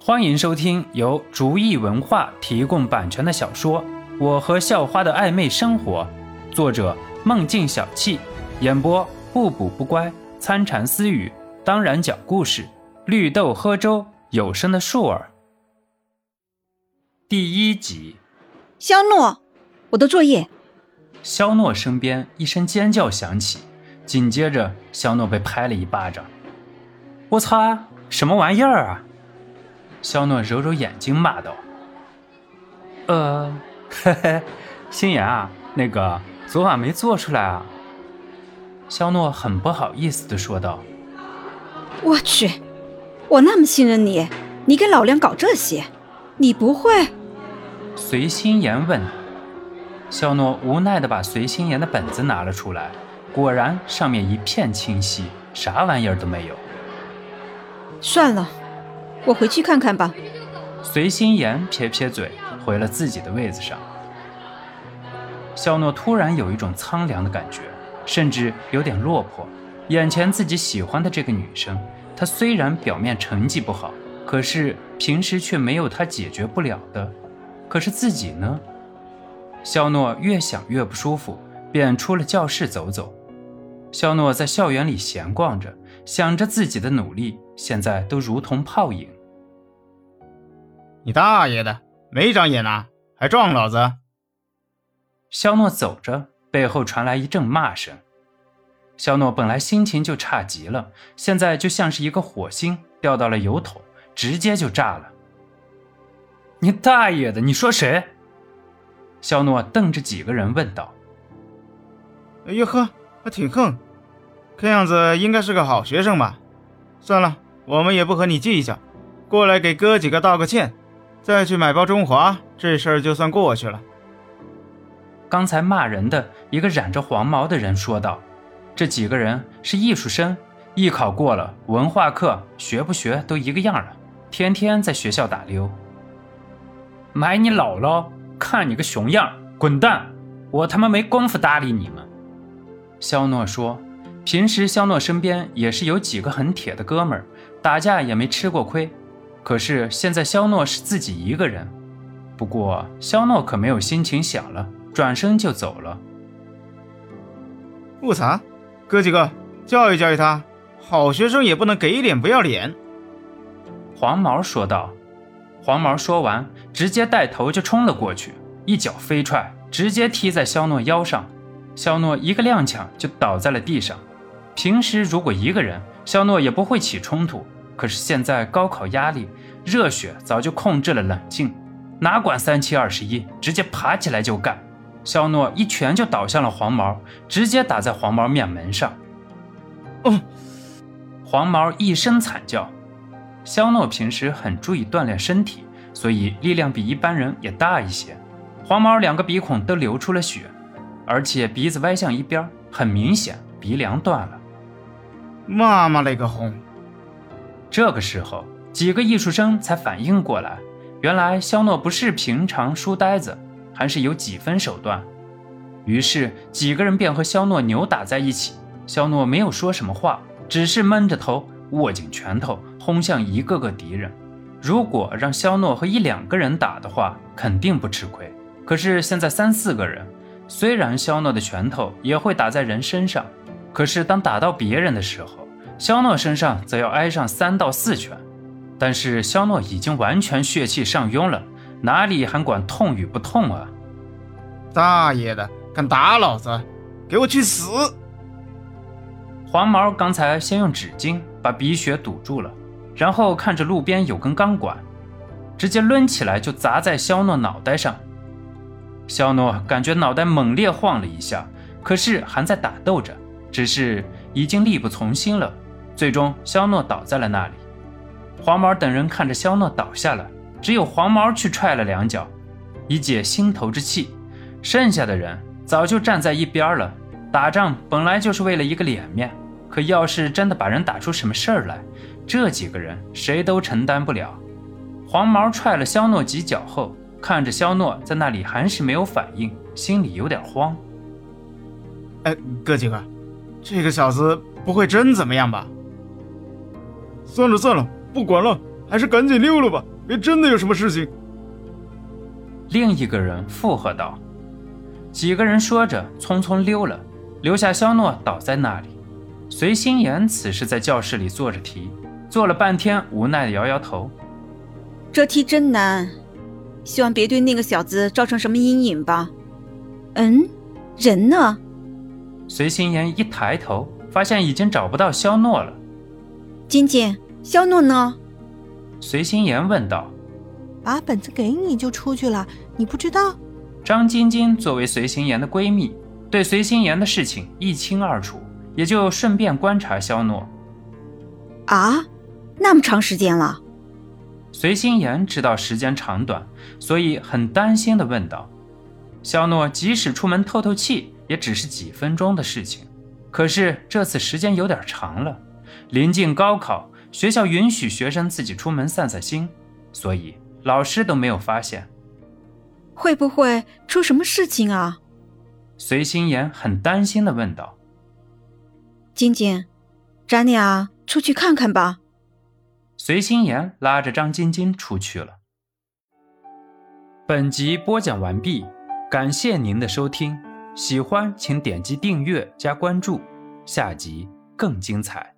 欢迎收听由竹意文化提供版权的小说《我和校花的暧昧生活》，作者梦境小气，演播不补不乖、参禅私语，当然讲故事，绿豆喝粥，有声的树儿。第一集。肖诺，我的作业。肖诺身边一声尖叫响起，紧接着肖诺被拍了一巴掌。我擦，什么玩意儿啊！肖诺揉揉眼睛骂道：“嘿嘿，心妍啊，那个昨晚没做出来啊。”肖诺很不好意思地说道：“我去，我那么信任你，你给老梁搞这些，你不会？”随心妍问。肖诺无奈地把随心妍的本子拿了出来，果然上面一片清晰，啥玩意儿都没有。算了。我回去看看吧。随心妍撇撇嘴，回了自己的位子上。肖诺突然有一种苍凉的感觉，甚至有点落魄。眼前自己喜欢的这个女生，她虽然表面成绩不好，可是平时却没有她解决不了的。可是自己呢？肖诺越想越不舒服，便出了教室走走。肖诺在校园里闲逛着，想着自己的努力现在都如同泡影。你大爷的，没长眼啊，还撞老子！肖诺走着，背后传来一阵骂声。肖诺本来心情就差极了，现在就像是一个火星掉到了油桶，直接就炸了。你大爷的，你说谁？肖诺瞪着几个人问道。哟呵，还挺横，看样子应该是个好学生吧。算了，我们也不和你计较，过来给哥几个道个歉，再去买包中华，这事儿就算过去了。刚才骂人的一个染着黄毛的人说道。这几个人是艺术生，艺考过了，文化课学不学都一个样了，天天在学校打溜。买你姥姥，看你个熊样，滚蛋，我他妈没功夫搭理你们。肖诺说。平时肖诺身边也是有几个很铁的哥们儿，打架也没吃过亏，可是现在肖诺是自己一个人。不过肖诺可没有心情想了，转身就走了。我擦，哥几个教育教育他，好学生也不能给脸不要脸。黄毛说道。黄毛说完直接带头就冲了过去，一脚飞踹，直接踢在肖诺腰上。肖诺一个踉跄就倒在了地上。平时如果一个人，肖诺也不会起冲突，可是现在高考压力，热血早就控制了冷静，哪管3七21，直接爬起来就干。肖诺一拳就倒向了黄毛，直接打在黄毛面门上。哦！黄毛一声惨叫。肖诺平时很注意锻炼身体，所以力量比一般人也大一些。黄毛两个鼻孔都流出了血，而且鼻子歪向一边，很明显鼻梁断了。妈妈嘞个红！这个时候几个艺术生才反应过来，原来肖诺不是平常书呆子，还是有几分手段。于是几个人便和肖诺扭打在一起。肖诺没有说什么话，只是闷着头握紧拳头轰向一个个敌人。如果让肖诺和一两个人打的话，肯定不吃亏，可是现在3、4个人，虽然肖诺的拳头也会打在人身上，可是当打到别人的时候，肖诺身上则要挨上3到4拳。但是肖诺已经完全血气上涌了，哪里还管痛与不痛啊！大爷的，敢打老子，给我去死！黄毛刚才先用纸巾把鼻血堵住了，然后看着路边有根钢管，直接抡起来就砸在肖诺脑袋上。肖诺感觉脑袋猛烈晃了一下，可是还在打斗着，只是已经力不从心了。最终肖诺倒在了那里。黄毛等人看着肖诺倒下了，只有黄毛去踹了2脚，以解心头之气。剩下的人早就站在一边了。打仗本来就是为了一个脸面，可要是真的把人打出什么事儿来，这几个人谁都承担不了。黄毛踹了肖诺几脚后，看着肖诺在那里还是没有反应，心里有点慌。哎，哥几个，这个小子不会真怎么样吧？算了算了，不管了，还是赶紧溜了吧，别真的有什么事情。”另一个人附和道。几个人说着匆匆溜了，留下肖诺倒在那里。随心言此时在教室里做着题，做了半天无奈地摇摇头：“这题真难，希望别对那个小子造成什么阴影吧。”“人呢？”随心言一抬头发现已经找不到肖诺了。“金金，肖诺呢？”随心言问道。“把本子给你就出去了，你不知道？”张晶晶作为随心言的闺蜜，对随心言的事情一清二楚，也就顺便观察肖诺。“啊，那么长时间了？”随心言知道时间长短，所以很担心地问道。肖诺即使出门透透气，也只是几分钟的事情，可是这次时间有点长了。临近高考，学校允许学生自己出门散散心，所以老师都没有发现。“会不会出什么事情啊？”随心言很担心地问道。“晶晶，咱俩出去看看吧。”随心言拉着张晶晶出去了。本集播讲完毕，感谢您的收听，喜欢请点击订阅加关注，下集更精彩。